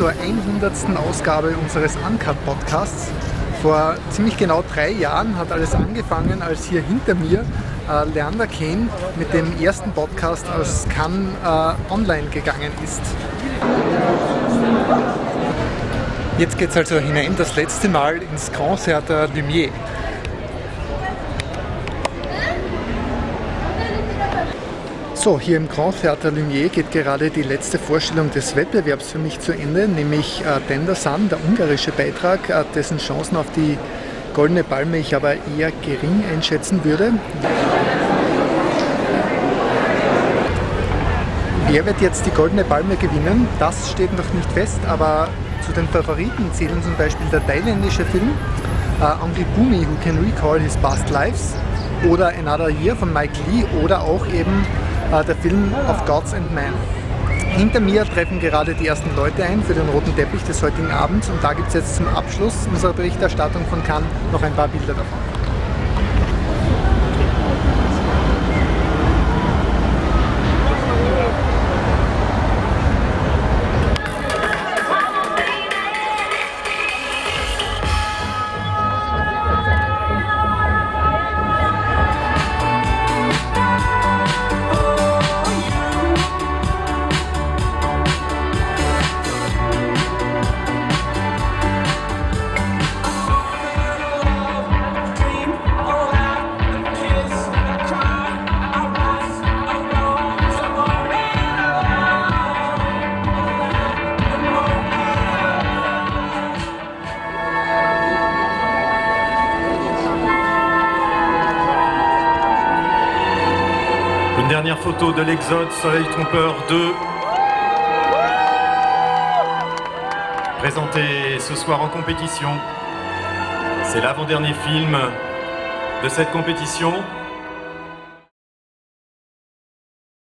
zur 100. Ausgabe unseres Uncut-Podcasts. Vor ziemlich genau 3 Jahren hat alles angefangen, als hier hinter mir Leander Kane mit dem ersten Podcast aus Cannes online gegangen ist. Jetzt geht es also hinein, das letzte Mal ins Grand Théâtre Lumière. So, hier im Grand Théâtre Lumière geht gerade die letzte Vorstellung des Wettbewerbs für mich zu Ende, nämlich Dendersun, der ungarische Beitrag, dessen Chancen auf die Goldene Palme ich aber eher gering einschätzen würde. Wer wird jetzt die Goldene Palme gewinnen? Das steht noch nicht fest, aber zu den Favoriten zählen zum Beispiel der thailändische Film Angry Bumi Who Can Recall His Past Lives oder Another Year von Mike Lee oder auch eben der Film Of Gods and Men. Hinter mir treffen gerade die ersten Leute ein für den roten Teppich des heutigen Abends und da gibt es jetzt zum Abschluss unserer Berichterstattung von Cannes noch ein paar Bilder davon. Dernière photo de l'Exode, Soleil Trompeur 2. Présenté ce soir en compétition. C'est l'avant-dernier film de cette compétition.